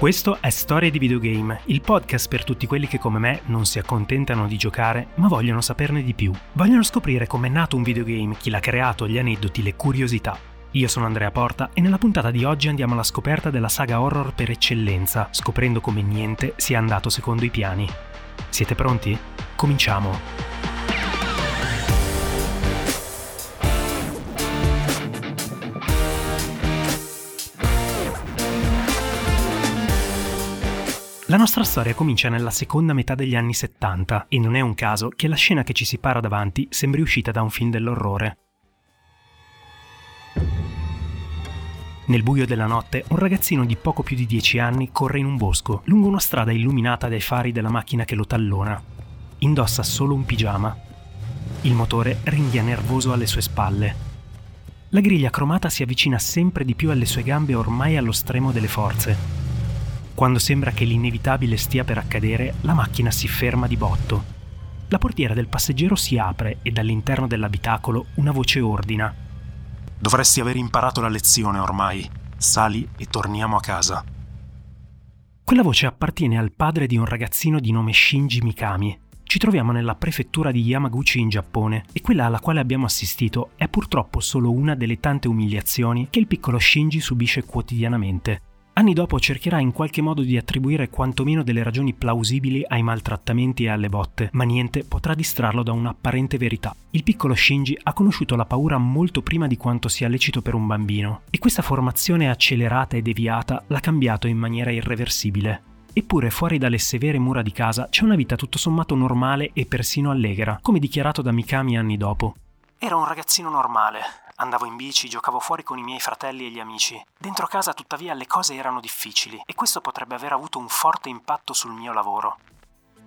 Questo è Storie di Videogame, il podcast per tutti quelli che come me non si accontentano di giocare, ma vogliono saperne di più. Vogliono scoprire com'è nato un videogame, chi l'ha creato, gli aneddoti, le curiosità. Io sono Andrea Porta e nella puntata di oggi andiamo alla scoperta della saga horror per eccellenza, scoprendo come niente sia andato secondo i piani. Siete pronti? Cominciamo! La nostra storia comincia nella seconda metà degli anni 70 e non è un caso che la scena che ci si para davanti sembri uscita da un film dell'orrore. Nel buio della notte, un ragazzino di poco più di 10 anni corre in un bosco, lungo una strada illuminata dai fari della macchina che lo tallona. Indossa solo un pigiama. Il motore ringhia nervoso alle sue spalle. La griglia cromata si avvicina sempre di più alle sue gambe ormai allo stremo delle forze. Quando sembra che l'inevitabile stia per accadere, la macchina si ferma di botto. La portiera del passeggero si apre e dall'interno dell'abitacolo una voce ordina: "Dovresti aver imparato la lezione ormai. Sali e torniamo a casa." Quella voce appartiene al padre di un ragazzino di nome Shinji Mikami. Ci troviamo nella prefettura di Yamaguchi in Giappone e quella alla quale abbiamo assistito è purtroppo solo una delle tante umiliazioni che il piccolo Shinji subisce quotidianamente. Anni dopo cercherà in qualche modo di attribuire quantomeno delle ragioni plausibili ai maltrattamenti e alle botte, ma niente potrà distrarlo da un'apparente verità. Il piccolo Shinji ha conosciuto la paura molto prima di quanto sia lecito per un bambino, e questa formazione accelerata e deviata l'ha cambiato in maniera irreversibile. Eppure fuori dalle severe mura di casa c'è una vita tutto sommato normale e persino allegra, come dichiarato da Mikami anni dopo. "Era un ragazzino normale. Andavo in bici, giocavo fuori con i miei fratelli e gli amici. Dentro casa, tuttavia, le cose erano difficili e questo potrebbe aver avuto un forte impatto sul mio lavoro."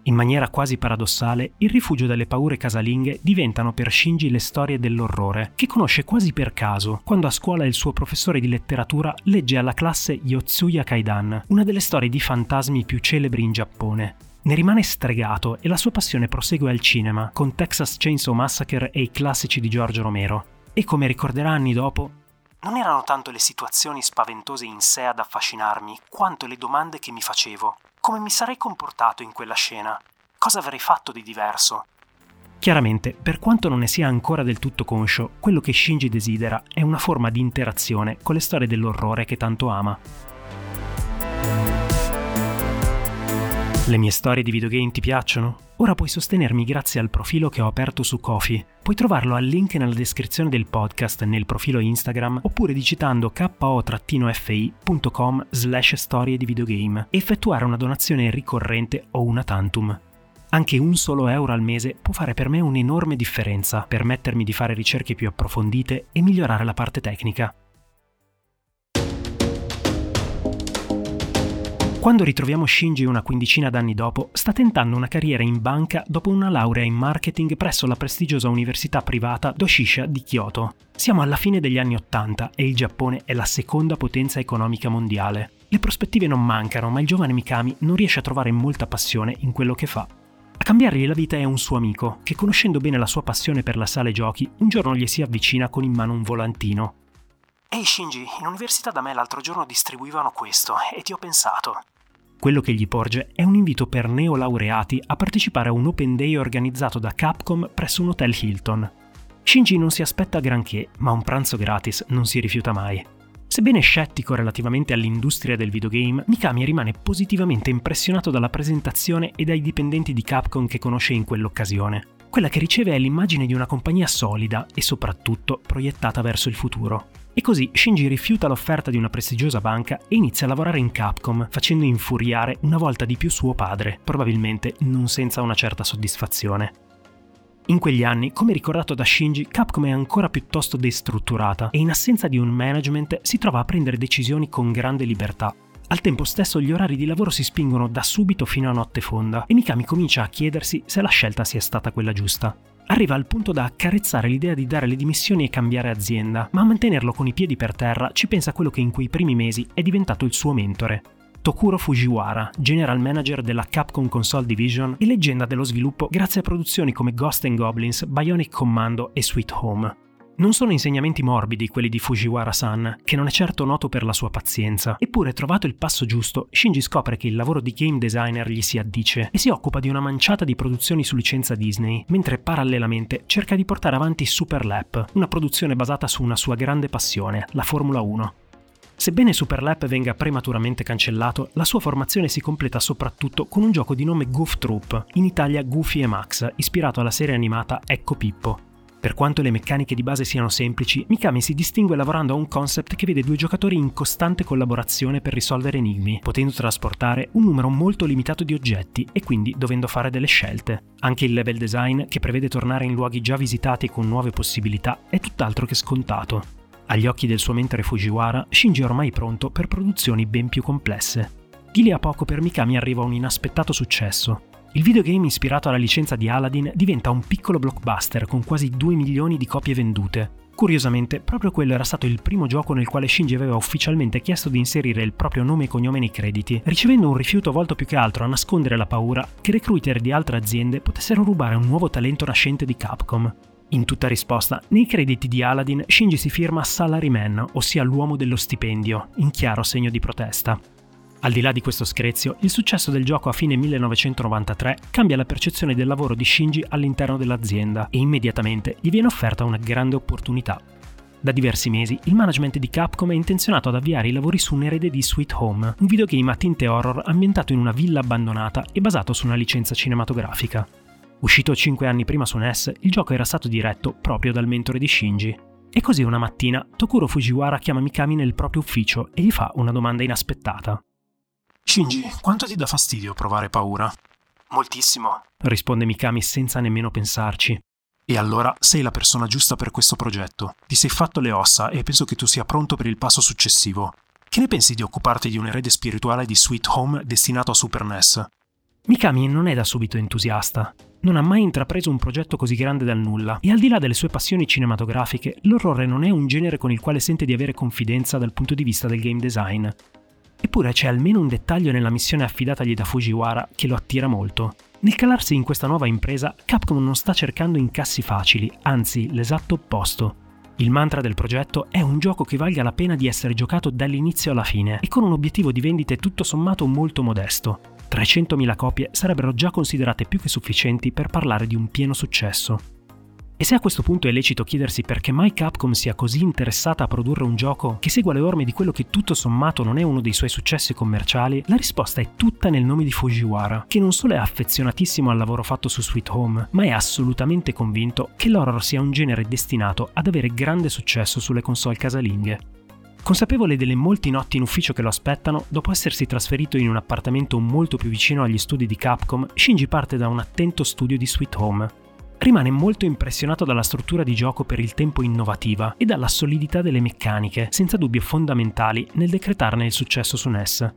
In maniera quasi paradossale, il rifugio dalle paure casalinghe diventano per Shinji le storie dell'orrore, che conosce quasi per caso, quando a scuola il suo professore di letteratura legge alla classe Yotsuya Kaidan, una delle storie di fantasmi più celebri in Giappone. Ne rimane stregato e la sua passione prosegue al cinema, con Texas Chainsaw Massacre e i classici di George Romero. E come ricorderà anni dopo, "Non erano tanto le situazioni spaventose in sé ad affascinarmi, quanto le domande che mi facevo. Come mi sarei comportato in quella scena? Cosa avrei fatto di diverso?" Chiaramente, per quanto non ne sia ancora del tutto conscio, quello che Shinji desidera è una forma di interazione con le storie dell'orrore che tanto ama. Le mie storie di videogame ti piacciono? Ora puoi sostenermi grazie al profilo che ho aperto su Ko-fi. Puoi trovarlo al link nella descrizione del podcast, nel profilo Instagram, oppure digitando ko-fi.com/storie di videogame e effettuare una donazione ricorrente o una tantum. Anche €1 al mese può fare per me un'enorme differenza, permettermi di fare ricerche più approfondite e migliorare la parte tecnica. Quando ritroviamo Shinji una quindicina d'anni dopo, sta tentando una carriera in banca dopo una laurea in marketing presso la prestigiosa università privata Doshisha di Kyoto. Siamo alla fine degli anni '80 e il Giappone è la seconda potenza economica mondiale. Le prospettive non mancano, ma il giovane Mikami non riesce a trovare molta passione in quello che fa. A cambiargli la vita è un suo amico, che conoscendo bene la sua passione per la sale giochi, un giorno gli si avvicina con in mano un volantino. "Ehi Shinji, in università da me l'altro giorno distribuivano questo e ti ho pensato." Quello che gli porge è un invito per neolaureati a partecipare a un open day organizzato da Capcom presso un hotel Hilton. Shinji non si aspetta granché, ma un pranzo gratis non si rifiuta mai. Sebbene scettico relativamente all'industria del videogame, Mikami rimane positivamente impressionato dalla presentazione e dai dipendenti di Capcom che conosce in quell'occasione. Quella che riceve è l'immagine di una compagnia solida e soprattutto proiettata verso il futuro. E così Shinji rifiuta l'offerta di una prestigiosa banca e inizia a lavorare in Capcom, facendo infuriare una volta di più suo padre, probabilmente non senza una certa soddisfazione. In quegli anni, come ricordato da Shinji, Capcom è ancora piuttosto destrutturata e in assenza di un management si trova a prendere decisioni con grande libertà. Al tempo stesso gli orari di lavoro si spingono da subito fino a notte fonda e Mikami comincia a chiedersi se la scelta sia stata quella giusta. Arriva al punto da accarezzare l'idea di dare le dimissioni e cambiare azienda, ma a mantenerlo con i piedi per terra ci pensa quello che in quei primi mesi è diventato il suo mentore. Tokuro Fujiwara, general manager della Capcom Console Division e leggenda dello sviluppo grazie a produzioni come Ghosts'n Goblins, Bionic Commando e Sweet Home. Non sono insegnamenti morbidi quelli di Fujiwara-san, che non è certo noto per la sua pazienza, eppure trovato il passo giusto, Shinji scopre che il lavoro di game designer gli si addice e si occupa di una manciata di produzioni su licenza Disney, mentre parallelamente cerca di portare avanti Superlap, una produzione basata su una sua grande passione, la Formula 1. Sebbene Superlap venga prematuramente cancellato, la sua formazione si completa soprattutto con un gioco di nome Goof Troop, in Italia Goofy e Max, ispirato alla serie animata Ecco Pippo. Per quanto le meccaniche di base siano semplici, Mikami si distingue lavorando a un concept che vede due giocatori in costante collaborazione per risolvere enigmi, potendo trasportare un numero molto limitato di oggetti e quindi dovendo fare delle scelte. Anche il level design, che prevede tornare in luoghi già visitati con nuove possibilità, è tutt'altro che scontato. Agli occhi del suo mentore Fujiwara, Shinji è ormai pronto per produzioni ben più complesse. Di lì a poco per Mikami arriva un inaspettato successo. Il videogame ispirato alla licenza di Aladdin diventa un piccolo blockbuster con quasi 2 milioni di copie vendute. Curiosamente, proprio quello era stato il primo gioco nel quale Shinji aveva ufficialmente chiesto di inserire il proprio nome e cognome nei crediti, ricevendo un rifiuto volto più che altro a nascondere la paura che recruiter di altre aziende potessero rubare un nuovo talento nascente di Capcom. In tutta risposta, nei crediti di Aladdin, Shinji si firma Salaryman, ossia l'uomo dello stipendio, in chiaro segno di protesta. Al di là di questo screzio, il successo del gioco a fine 1993 cambia la percezione del lavoro di Shinji all'interno dell'azienda e immediatamente gli viene offerta una grande opportunità. Da diversi mesi, il management di Capcom è intenzionato ad avviare i lavori su un erede di Sweet Home, un videogame a tinte horror ambientato in una villa abbandonata e basato su una licenza cinematografica. Uscito 5 anni prima su NES, il gioco era stato diretto proprio dal mentore di Shinji. E così una mattina, Tokuro Fujiwara chiama Mikami nel proprio ufficio e gli fa una domanda inaspettata. Shinji, quanto ti dà fastidio provare paura? Moltissimo, risponde Mikami senza nemmeno pensarci. E allora sei la persona giusta per questo progetto. Ti sei fatto le ossa e penso che tu sia pronto per il passo successivo. Che ne pensi di occuparti di un erede spirituale di Sweet Home destinato a Super NES? Mikami non è da subito entusiasta. Non ha mai intrapreso un progetto così grande dal nulla e al di là delle sue passioni cinematografiche, l'orrore non è un genere con il quale sente di avere confidenza dal punto di vista del game design. Eppure c'è almeno un dettaglio nella missione affidatagli da Fujiwara che lo attira molto. Nel calarsi in questa nuova impresa, Capcom non sta cercando incassi facili, anzi l'esatto opposto. Il mantra del progetto è un gioco che valga la pena di essere giocato dall'inizio alla fine e con un obiettivo di vendite tutto sommato molto modesto. 300.000 copie sarebbero già considerate più che sufficienti per parlare di un pieno successo. E se a questo punto è lecito chiedersi perché mai Capcom sia così interessata a produrre un gioco che segua le orme di quello che tutto sommato non è uno dei suoi successi commerciali, la risposta è tutta nel nome di Fujiwara, che non solo è affezionatissimo al lavoro fatto su Sweet Home, ma è assolutamente convinto che l'horror sia un genere destinato ad avere grande successo sulle console casalinghe. Consapevole delle molte notti in ufficio che lo aspettano, dopo essersi trasferito in un appartamento molto più vicino agli studi di Capcom, Shinji parte da un attento studio di Sweet Home. Rimane molto impressionato dalla struttura di gioco per il tempo innovativa e dalla solidità delle meccaniche, senza dubbio fondamentali nel decretarne il successo su NES.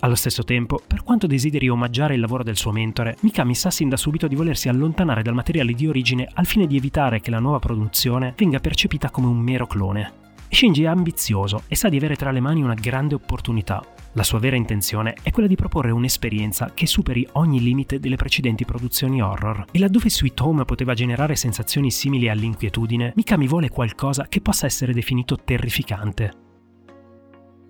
Allo stesso tempo, per quanto desideri omaggiare il lavoro del suo mentore, Mikami sa sin da subito di volersi allontanare dal materiale di origine al fine di evitare che la nuova produzione venga percepita come un mero clone. Shinji è ambizioso e sa di avere tra le mani una grande opportunità. La sua vera intenzione è quella di proporre un'esperienza che superi ogni limite delle precedenti produzioni horror. E laddove Sweet Home poteva generare sensazioni simili all'inquietudine, Mikami vuole qualcosa che possa essere definito terrificante.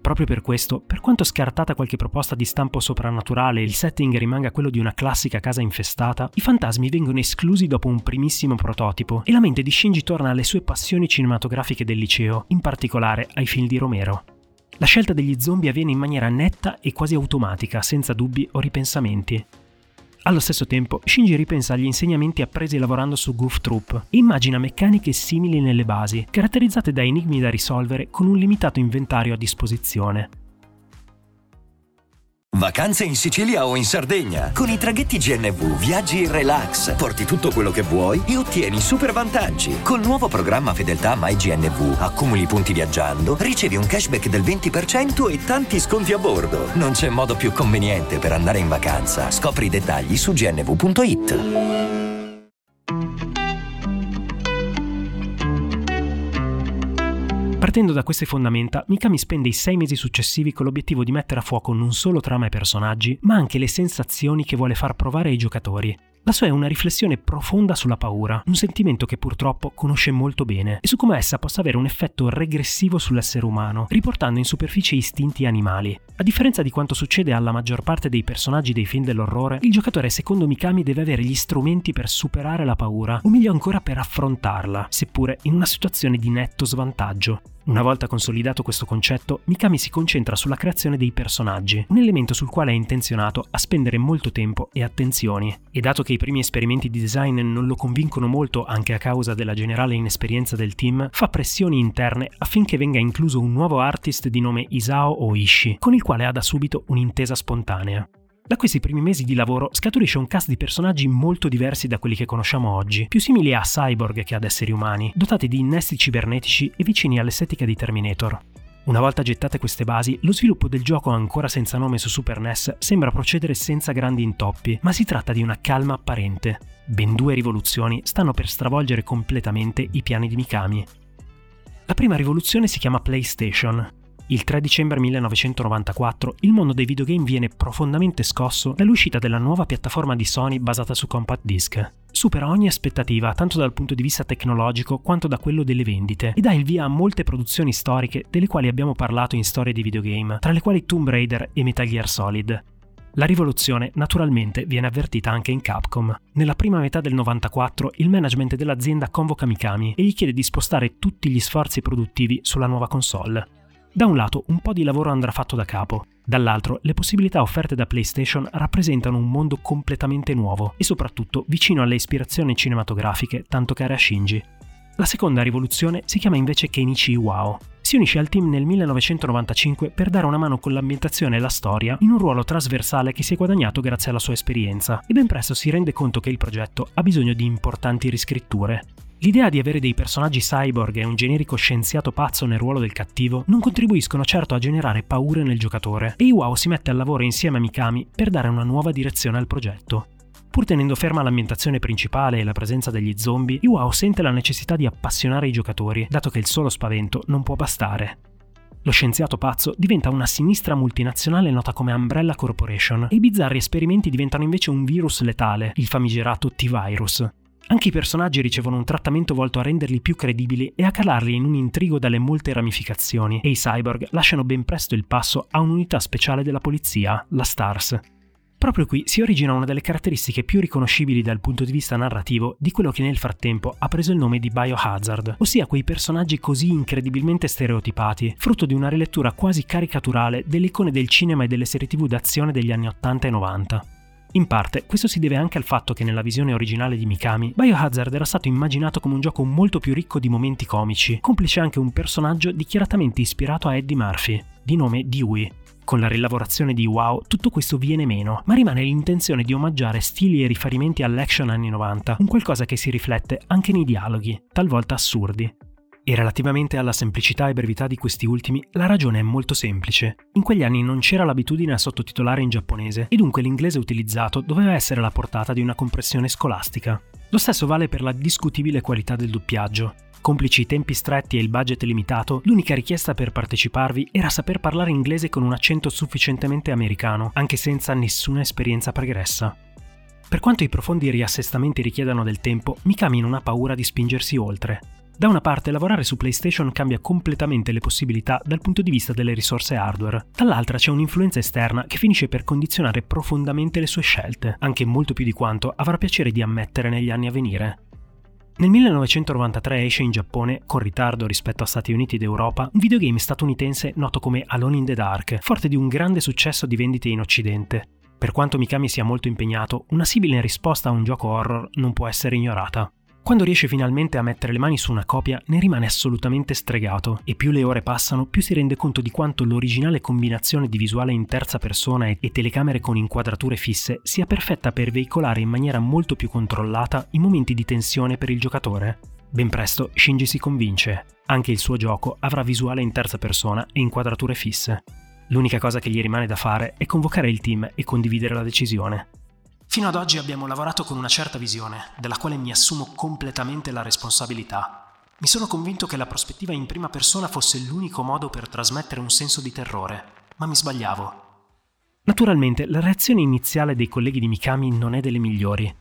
Proprio per questo, per quanto scartata qualche proposta di stampo soprannaturale e il setting rimanga quello di una classica casa infestata, i fantasmi vengono esclusi dopo un primissimo prototipo e la mente di Shinji torna alle sue passioni cinematografiche del liceo, in particolare ai film di Romero. La scelta degli zombie avviene in maniera netta e quasi automatica, senza dubbi o ripensamenti. Allo stesso tempo, Shinji ripensa agli insegnamenti appresi lavorando su Goof Troop e immagina meccaniche simili nelle basi, caratterizzate da enigmi da risolvere con un limitato inventario a disposizione. Vacanze in Sicilia o in Sardegna. Con i traghetti GNV viaggi in relax, porti tutto quello che vuoi e ottieni super vantaggi. Col nuovo programma Fedeltà MyGNV accumuli punti viaggiando, ricevi un cashback del 20% e tanti sconti a bordo. Non c'è modo più conveniente per andare in vacanza. Scopri i dettagli su gnv.it. Partendo da queste fondamenta, Mikami spende i 6 mesi successivi con l'obiettivo di mettere a fuoco non solo trama e personaggi, ma anche le sensazioni che vuole far provare ai giocatori. La sua è una riflessione profonda sulla paura, un sentimento che purtroppo conosce molto bene, e su come essa possa avere un effetto regressivo sull'essere umano, riportando in superficie istinti animali. A differenza di quanto succede alla maggior parte dei personaggi dei film dell'orrore, il giocatore secondo Mikami deve avere gli strumenti per superare la paura, o meglio ancora per affrontarla, seppure in una situazione di netto svantaggio. Una volta consolidato questo concetto, Mikami si concentra sulla creazione dei personaggi, un elemento sul quale è intenzionato a spendere molto tempo e attenzioni. E dato che i primi esperimenti di design non lo convincono molto anche a causa della generale inesperienza del team, fa pressioni interne affinché venga incluso un nuovo artist di nome Isao Oishi, con il quale ha da subito un'intesa spontanea. Da questi primi mesi di lavoro scaturisce un cast di personaggi molto diversi da quelli che conosciamo oggi, più simili a cyborg che ad esseri umani, dotati di innesti cibernetici e vicini all'estetica di Terminator. Una volta gettate queste basi, lo sviluppo del gioco ancora senza nome su Super NES sembra procedere senza grandi intoppi, ma si tratta di una calma apparente. Ben 2 rivoluzioni stanno per stravolgere completamente i piani di Mikami. La prima rivoluzione si chiama PlayStation. Il 3 dicembre 1994 il mondo dei videogame viene profondamente scosso dall'uscita della nuova piattaforma di Sony basata su Compact Disc. Supera ogni aspettativa, tanto dal punto di vista tecnologico quanto da quello delle vendite, e dà il via a molte produzioni storiche delle quali abbiamo parlato in storie di videogame, tra le quali Tomb Raider e Metal Gear Solid. La rivoluzione, naturalmente, viene avvertita anche in Capcom. Nella prima metà del 94 il management dell'azienda convoca Mikami e gli chiede di spostare tutti gli sforzi produttivi sulla nuova console. Da un lato un po' di lavoro andrà fatto da capo, dall'altro le possibilità offerte da PlayStation rappresentano un mondo completamente nuovo e soprattutto vicino alle ispirazioni cinematografiche tanto care a Shinji. La seconda rivoluzione si chiama invece Kenichi Iwao. Si unisce al team nel 1995 per dare una mano con l'ambientazione e la storia in un ruolo trasversale che si è guadagnato grazie alla sua esperienza, e ben presto si rende conto che il progetto ha bisogno di importanti riscritture. L'idea di avere dei personaggi cyborg e un generico scienziato pazzo nel ruolo del cattivo non contribuiscono certo a generare paure nel giocatore, e Iwao si mette al lavoro insieme a Mikami per dare una nuova direzione al progetto. Pur tenendo ferma l'ambientazione principale e la presenza degli zombie, Iwao sente la necessità di appassionare i giocatori, dato che il solo spavento non può bastare. Lo scienziato pazzo diventa una sinistra multinazionale nota come Umbrella Corporation, e i bizzarri esperimenti diventano invece un virus letale, il famigerato T-Virus. Anche i personaggi ricevono un trattamento volto a renderli più credibili e a calarli in un intrigo dalle molte ramificazioni, e i cyborg lasciano ben presto il passo a un'unità speciale della polizia, la STARS. Proprio qui si origina una delle caratteristiche più riconoscibili dal punto di vista narrativo di quello che nel frattempo ha preso il nome di Biohazard, ossia quei personaggi così incredibilmente stereotipati, frutto di una rilettura quasi caricaturale delle icone del cinema e delle serie TV d'azione degli anni 80 e 90. In parte, questo si deve anche al fatto che nella visione originale di Mikami, Biohazard era stato immaginato come un gioco molto più ricco di momenti comici, complice anche un personaggio dichiaratamente ispirato a Eddie Murphy, di nome Dewey. Con la rilavorazione di Iwao tutto questo viene meno, ma rimane l'intenzione di omaggiare stili e riferimenti all'action anni 90, un qualcosa che si riflette anche nei dialoghi, talvolta assurdi. E relativamente alla semplicità e brevità di questi ultimi, la ragione è molto semplice. In quegli anni non c'era l'abitudine a sottotitolare in giapponese, e dunque l'inglese utilizzato doveva essere alla portata di una compressione scolastica. Lo stesso vale per la discutibile qualità del doppiaggio. Complici i tempi stretti e il budget limitato, l'unica richiesta per parteciparvi era saper parlare inglese con un accento sufficientemente americano, anche senza nessuna esperienza pregressa. Per quanto i profondi riassestamenti richiedano del tempo, Mikami non ha paura di spingersi oltre. Da una parte lavorare su PlayStation cambia completamente le possibilità dal punto di vista delle risorse hardware, dall'altra c'è un'influenza esterna che finisce per condizionare profondamente le sue scelte, anche molto più di quanto avrà piacere di ammettere negli anni a venire. Nel 1993 esce in Giappone, con ritardo rispetto a Stati Uniti ed Europa, un videogame statunitense noto come Alone in the Dark, forte di un grande successo di vendite in Occidente. Per quanto Mikami sia molto impegnato, una simile risposta a un gioco horror non può essere ignorata. Quando riesce finalmente a mettere le mani su una copia, ne rimane assolutamente stregato, e più le ore passano, più si rende conto di quanto l'originale combinazione di visuale in terza persona e telecamere con inquadrature fisse sia perfetta per veicolare in maniera molto più controllata i momenti di tensione per il giocatore. Ben presto Shinji si convince, anche il suo gioco avrà visuale in terza persona e inquadrature fisse. L'unica cosa che gli rimane da fare è convocare il team e condividere la decisione. Fino ad oggi abbiamo lavorato con una certa visione, della quale mi assumo completamente la responsabilità. Mi sono convinto che la prospettiva in prima persona fosse l'unico modo per trasmettere un senso di terrore, ma mi sbagliavo. Naturalmente, la reazione iniziale dei colleghi di Mikami non è delle migliori.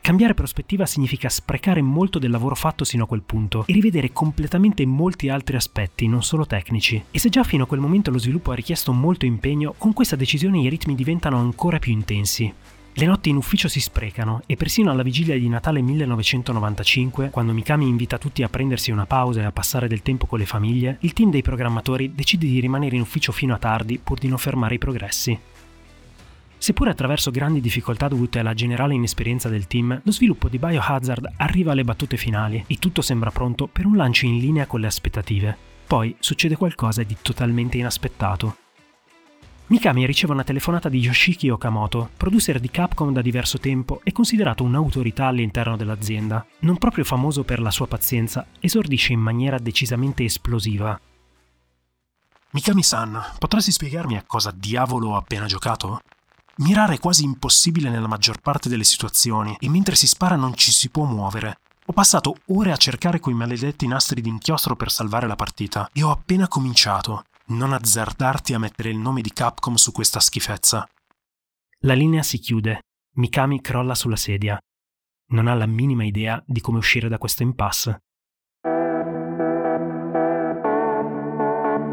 Cambiare prospettiva significa sprecare molto del lavoro fatto sino a quel punto e rivedere completamente molti altri aspetti, non solo tecnici. E se già fino a quel momento lo sviluppo ha richiesto molto impegno, con questa decisione i ritmi diventano ancora più intensi. Le notti in ufficio si sprecano e persino alla vigilia di Natale 1995, quando Mikami invita tutti a prendersi una pausa e a passare del tempo con le famiglie, il team dei programmatori decide di rimanere in ufficio fino a tardi pur di non fermare i progressi. Seppure attraverso grandi difficoltà dovute alla generale inesperienza del team, lo sviluppo di Biohazard arriva alle battute finali e tutto sembra pronto per un lancio in linea con le aspettative. Poi succede qualcosa di totalmente inaspettato. Mikami riceve una telefonata di Yoshiki Okamoto, producer di Capcom da diverso tempo e considerato un'autorità all'interno dell'azienda. Non proprio famoso per la sua pazienza, esordisce in maniera decisamente esplosiva. Mikami-san, potresti spiegarmi a cosa diavolo ho appena giocato? Mirare è quasi impossibile nella maggior parte delle situazioni e mentre si spara non ci si può muovere. Ho passato ore a cercare quei maledetti nastri d'inchiostro per salvare la partita e ho appena cominciato. Non azzardarti a mettere il nome di Capcom su questa schifezza. La linea si chiude. Mikami crolla sulla sedia. Non ha la minima idea di come uscire da questo impasse.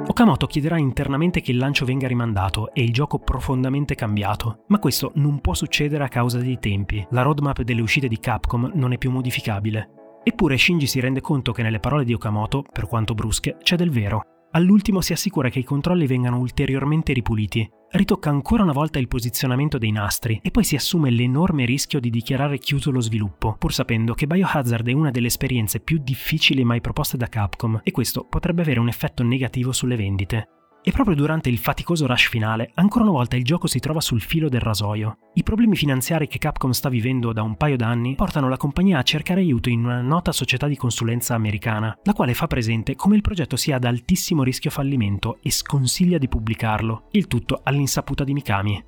Okamoto chiederà internamente che il lancio venga rimandato e il gioco profondamente cambiato, ma questo non può succedere a causa dei tempi. La roadmap delle uscite di Capcom non è più modificabile. Eppure Shinji si rende conto che nelle parole di Okamoto, per quanto brusche, c'è del vero. All'ultimo si assicura che i controlli vengano ulteriormente ripuliti, ritocca ancora una volta il posizionamento dei nastri e poi si assume l'enorme rischio di dichiarare chiuso lo sviluppo, pur sapendo che Biohazard è una delle esperienze più difficili mai proposte da Capcom e questo potrebbe avere un effetto negativo sulle vendite. E proprio durante il faticoso rush finale, ancora una volta il gioco si trova sul filo del rasoio. I problemi finanziari che Capcom sta vivendo da un paio d'anni portano la compagnia a cercare aiuto in una nota società di consulenza americana, la quale fa presente come il progetto sia ad altissimo rischio fallimento e sconsiglia di pubblicarlo, il tutto all'insaputa di Mikami.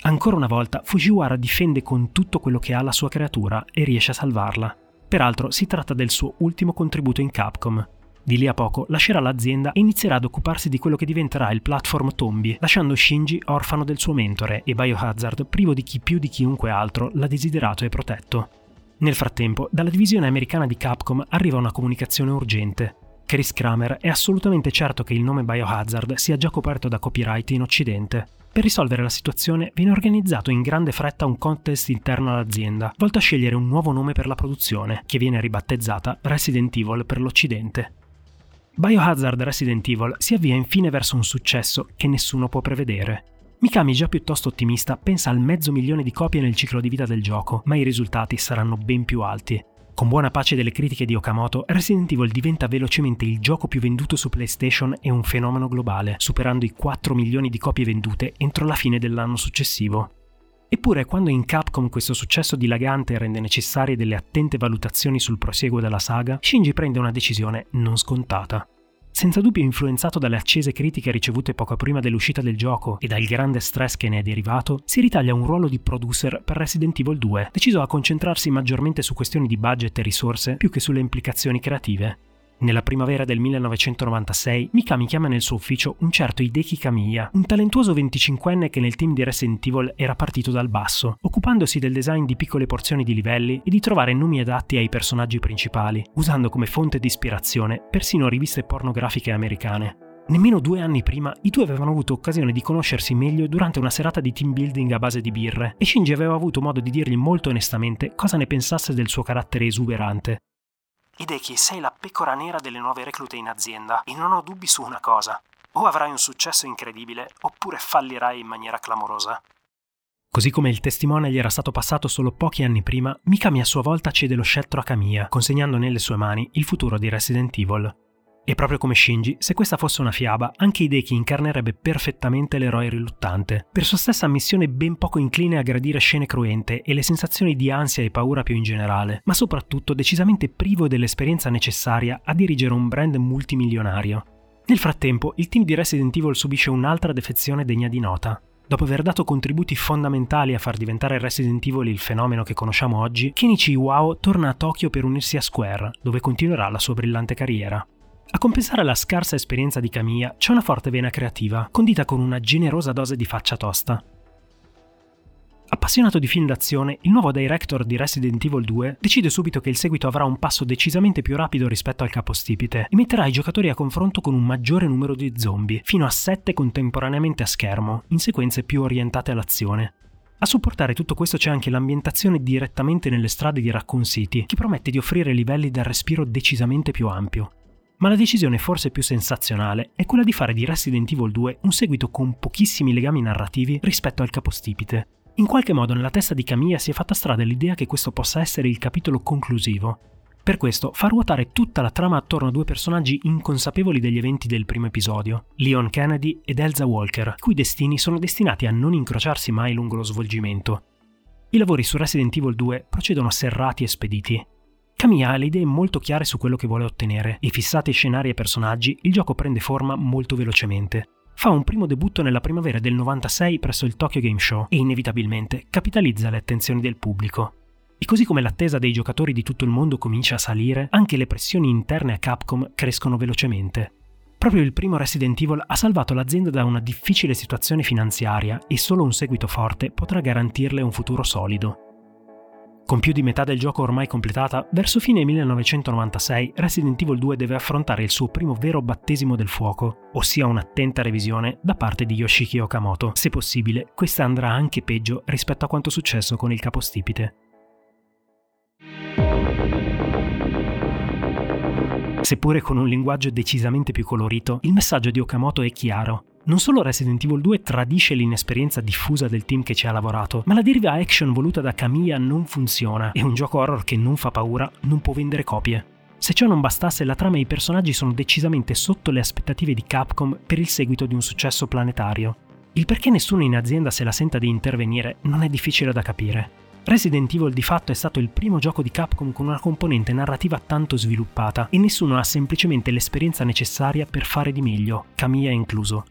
Ancora una volta Fujiwara difende con tutto quello che ha la sua creatura e riesce a salvarla. Peraltro si tratta del suo ultimo contributo in Capcom. Di lì a poco lascerà l'azienda e inizierà ad occuparsi di quello che diventerà il platform Tombi, lasciando Shinji orfano del suo mentore e Biohazard privo di chi più di chiunque altro l'ha desiderato e protetto. Nel frattempo, dalla divisione americana di Capcom arriva una comunicazione urgente. Chris Kramer è assolutamente certo che il nome Biohazard sia già coperto da copyright in Occidente. Per risolvere la situazione viene organizzato in grande fretta un contest interno all'azienda, volto a scegliere un nuovo nome per la produzione, che viene ribattezzata Resident Evil per l'Occidente. Biohazard Resident Evil si avvia infine verso un successo che nessuno può prevedere. Mikami, già piuttosto ottimista, pensa al 500.000 di copie nel ciclo di vita del gioco, ma i risultati saranno ben più alti. Con buona pace delle critiche di Okamoto, Resident Evil diventa velocemente il gioco più venduto su PlayStation e un fenomeno globale, superando i 4.000.000 di copie vendute entro la fine dell'anno successivo. Eppure, quando in Capcom questo successo dilagante rende necessarie delle attente valutazioni sul proseguo della saga, Shinji prende una decisione non scontata. Senza dubbio influenzato dalle accese critiche ricevute poco prima dell'uscita del gioco e dal grande stress che ne è derivato, si ritaglia un ruolo di producer per Resident Evil 2, deciso a concentrarsi maggiormente su questioni di budget e risorse più che sulle implicazioni creative. Nella primavera del 1996, Mikami chiama nel suo ufficio un certo Hideki Kamiya, un talentuoso 25enne che nel team di Resident Evil era partito dal basso, occupandosi del design di piccole porzioni di livelli e di trovare nomi adatti ai personaggi principali, usando come fonte di ispirazione persino riviste pornografiche americane. Nemmeno 2 anni prima, i due avevano avuto occasione di conoscersi meglio durante una serata di team building a base di birre, e Shinji aveva avuto modo di dirgli molto onestamente cosa ne pensasse del suo carattere esuberante. Hideki, sei la pecora nera delle nuove reclute in azienda e non ho dubbi su una cosa. O avrai un successo incredibile oppure fallirai in maniera clamorosa. Così come il testimone gli era stato passato solo pochi anni prima, Mikami a sua volta cede lo scettro a Kamiya, consegnando nelle sue mani il futuro di Resident Evil. E proprio come Shinji, se questa fosse una fiaba, anche Hideki incarnerebbe perfettamente l'eroe riluttante, per sua stessa ammissione ben poco incline a gradire scene cruente e le sensazioni di ansia e paura più in generale, ma soprattutto decisamente privo dell'esperienza necessaria a dirigere un brand multimilionario. Nel frattempo, il team di Resident Evil subisce un'altra defezione degna di nota. Dopo aver dato contributi fondamentali a far diventare Resident Evil il fenomeno che conosciamo oggi, Kenichi Iwao torna a Tokyo per unirsi a Square, dove continuerà la sua brillante carriera. A compensare la scarsa esperienza di Kamiya c'è una forte vena creativa, condita con una generosa dose di faccia tosta. Appassionato di film d'azione, il nuovo director di Resident Evil 2 decide subito che il seguito avrà un passo decisamente più rapido rispetto al capostipite e metterà i giocatori a confronto con un maggiore numero di zombie, fino a 7 contemporaneamente a schermo, in sequenze più orientate all'azione. A supportare tutto questo c'è anche l'ambientazione direttamente nelle strade di Raccoon City, che promette di offrire livelli dal respiro decisamente più ampio. Ma la decisione forse più sensazionale è quella di fare di Resident Evil 2 un seguito con pochissimi legami narrativi rispetto al capostipite. In qualche modo nella testa di Kamiya si è fatta strada l'idea che questo possa essere il capitolo conclusivo. Per questo fa ruotare tutta la trama attorno a due personaggi inconsapevoli degli eventi del primo episodio, Leon Kennedy ed Elsa Walker, i cui destini sono destinati a non incrociarsi mai lungo lo svolgimento. I lavori su Resident Evil 2 procedono serrati e spediti. Kamiya ha le idee molto chiare su quello che vuole ottenere e, fissati scenari e personaggi, il gioco prende forma molto velocemente. Fa un primo debutto nella primavera del 96 presso il Tokyo Game Show e inevitabilmente capitalizza le attenzioni del pubblico. E così come l'attesa dei giocatori di tutto il mondo comincia a salire, anche le pressioni interne a Capcom crescono velocemente. Proprio il primo Resident Evil ha salvato l'azienda da una difficile situazione finanziaria e solo un seguito forte potrà garantirle un futuro solido. Con più di metà del gioco ormai completata, verso fine 1996 Resident Evil 2 deve affrontare il suo primo vero battesimo del fuoco, ossia un'attenta revisione da parte di Yoshiki Okamoto. Se possibile, questa andrà anche peggio rispetto a quanto successo con il capostipite. Seppure con un linguaggio decisamente più colorito, il messaggio di Okamoto è chiaro. Non solo Resident Evil 2 tradisce l'inesperienza diffusa del team che ci ha lavorato, ma la deriva action voluta da Kamiya non funziona e un gioco horror che non fa paura non può vendere copie. Se ciò non bastasse, la trama e i personaggi sono decisamente sotto le aspettative di Capcom per il seguito di un successo planetario. Il perché nessuno in azienda se la senta di intervenire non è difficile da capire. Resident Evil di fatto è stato il primo gioco di Capcom con una componente narrativa tanto sviluppata e nessuno ha semplicemente l'esperienza necessaria per fare di meglio, Kamiya incluso.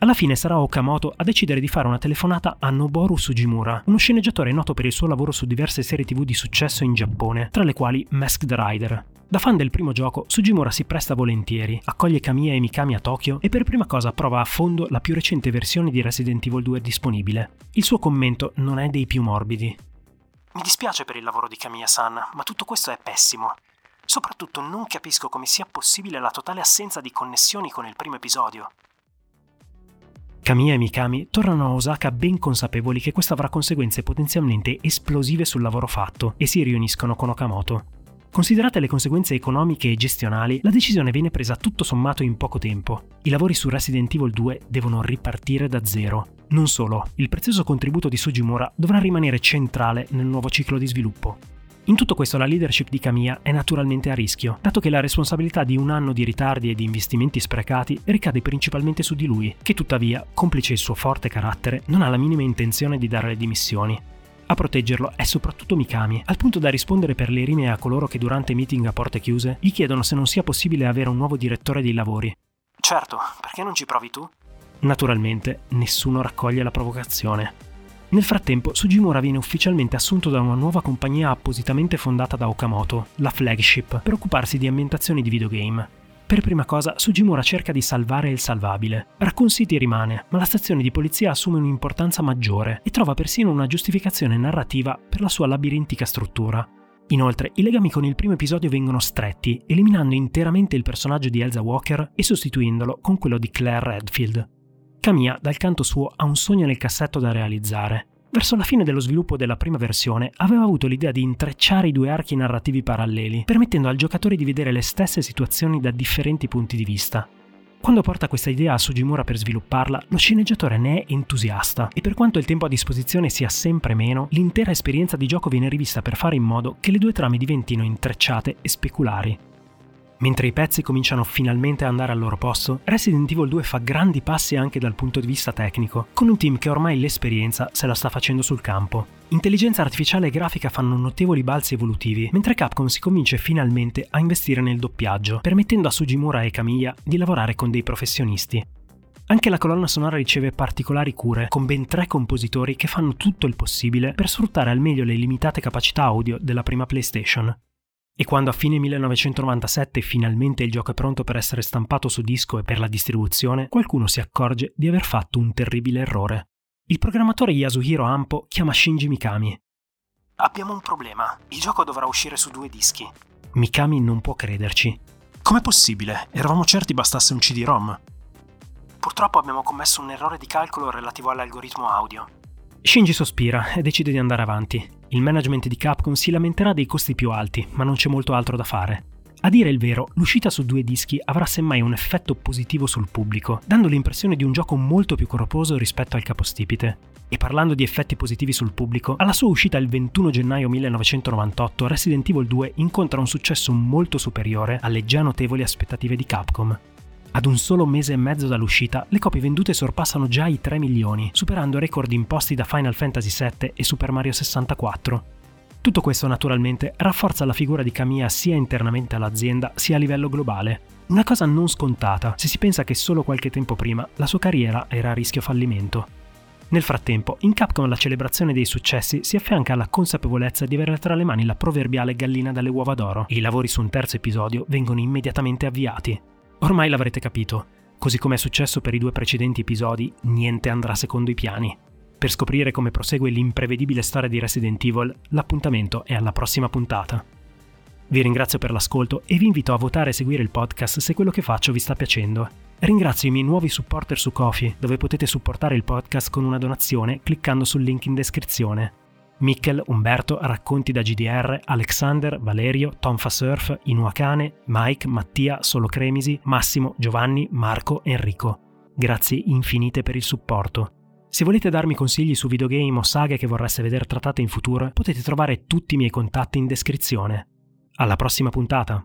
Alla fine sarà Okamoto a decidere di fare una telefonata a Noboru Sugimura, uno sceneggiatore noto per il suo lavoro su diverse serie TV di successo in Giappone, tra le quali Masked Rider. Da fan del primo gioco, Sugimura si presta volentieri, accoglie Kamiya e Mikami a Tokyo e per prima cosa prova a fondo la più recente versione di Resident Evil 2 disponibile. Il suo commento non è dei più morbidi. Mi dispiace per il lavoro di Kamiya-san, ma tutto questo è pessimo. Soprattutto non capisco come sia possibile la totale assenza di connessioni con il primo episodio. Kamiya e Mikami tornano a Osaka ben consapevoli che questo avrà conseguenze potenzialmente esplosive sul lavoro fatto e si riuniscono con Okamoto. Considerate le conseguenze economiche e gestionali, la decisione viene presa tutto sommato in poco tempo. I lavori su Resident Evil 2 devono ripartire da zero. Non solo, il prezioso contributo di Sugimura dovrà rimanere centrale nel nuovo ciclo di sviluppo. In tutto questo la leadership di Kamiya è naturalmente a rischio, dato che la responsabilità di un anno di ritardi e di investimenti sprecati ricade principalmente su di lui, che tuttavia, complice il suo forte carattere, non ha la minima intenzione di dare le dimissioni. A proteggerlo è soprattutto Mikami, al punto da rispondere per le rime a coloro che durante meeting a porte chiuse gli chiedono se non sia possibile avere un nuovo direttore dei lavori. Certo, perché non ci provi tu? Naturalmente, nessuno raccoglie la provocazione. Nel frattempo, Sugimura viene ufficialmente assunto da una nuova compagnia appositamente fondata da Okamoto, la Flagship, per occuparsi di ambientazioni di videogame. Per prima cosa, Sugimura cerca di salvare il salvabile. Raccoon City rimane, ma la stazione di polizia assume un'importanza maggiore e trova persino una giustificazione narrativa per la sua labirintica struttura. Inoltre, i legami con il primo episodio vengono stretti, eliminando interamente il personaggio di Elsa Walker e sostituendolo con quello di Claire Redfield. Kamiya, dal canto suo, ha un sogno nel cassetto da realizzare. Verso la fine dello sviluppo della prima versione aveva avuto l'idea di intrecciare i due archi narrativi paralleli, permettendo al giocatore di vedere le stesse situazioni da differenti punti di vista. Quando porta questa idea a Sugimura per svilupparla, lo sceneggiatore ne è entusiasta e per quanto il tempo a disposizione sia sempre meno, l'intera esperienza di gioco viene rivista per fare in modo che le due trame diventino intrecciate e speculari. Mentre i pezzi cominciano finalmente a andare al loro posto, Resident Evil 2 fa grandi passi anche dal punto di vista tecnico, con un team che ormai l'esperienza se la sta facendo sul campo. Intelligenza artificiale e grafica fanno notevoli balzi evolutivi, mentre Capcom si convince finalmente a investire nel doppiaggio, permettendo a Sugimura e Kamiya di lavorare con dei professionisti. Anche la colonna sonora riceve particolari cure, con ben 3 compositori che fanno tutto il possibile per sfruttare al meglio le limitate capacità audio della prima PlayStation. E quando a fine 1997 finalmente il gioco è pronto per essere stampato su disco e per la distribuzione, qualcuno si accorge di aver fatto un terribile errore. Il programmatore Yasuhiro Ampo chiama Shinji Mikami. Abbiamo un problema, il gioco dovrà uscire su 2 dischi. Mikami non può crederci. Com'è possibile? Eravamo certi bastasse un CD-ROM. Purtroppo abbiamo commesso un errore di calcolo relativo all'algoritmo audio. Shinji sospira e decide di andare avanti. Il management di Capcom si lamenterà dei costi più alti, ma non c'è molto altro da fare. A dire il vero, l'uscita su 2 dischi avrà semmai un effetto positivo sul pubblico, dando l'impressione di un gioco molto più corposo rispetto al capostipite. E parlando di effetti positivi sul pubblico, alla sua uscita il 21 gennaio 1998 Resident Evil 2 incontra un successo molto superiore alle già notevoli aspettative di Capcom. Ad un solo mese e mezzo dall'uscita, le copie vendute sorpassano già i 3 milioni, superando record imposti da Final Fantasy VII e Super Mario 64. Tutto questo naturalmente rafforza la figura di Kamiya sia internamente all'azienda sia a livello globale. Una cosa non scontata se si pensa che solo qualche tempo prima la sua carriera era a rischio fallimento. Nel frattempo, in Capcom la celebrazione dei successi si affianca alla consapevolezza di avere tra le mani la proverbiale gallina dalle uova d'oro e i lavori su un terzo episodio vengono immediatamente avviati. Ormai l'avrete capito, così come è successo per i 2 precedenti episodi, niente andrà secondo i piani. Per scoprire come prosegue l'imprevedibile storia di Resident Evil, l'appuntamento è alla prossima puntata. Vi ringrazio per l'ascolto e vi invito a votare e seguire il podcast se quello che faccio vi sta piacendo. Ringrazio i miei nuovi supporter su Ko-fi, dove potete supportare il podcast con una donazione cliccando sul link in descrizione. Mikkel, Umberto, Racconti da GDR, Alexander, Valerio, Tomfa Surf, Inuakane, Mike, Mattia, Solo Cremisi, Massimo, Giovanni, Marco, Enrico. Grazie infinite per il supporto. Se volete darmi consigli su videogame o saghe che vorreste vedere trattate in futuro, potete trovare tutti i miei contatti in descrizione. Alla prossima puntata!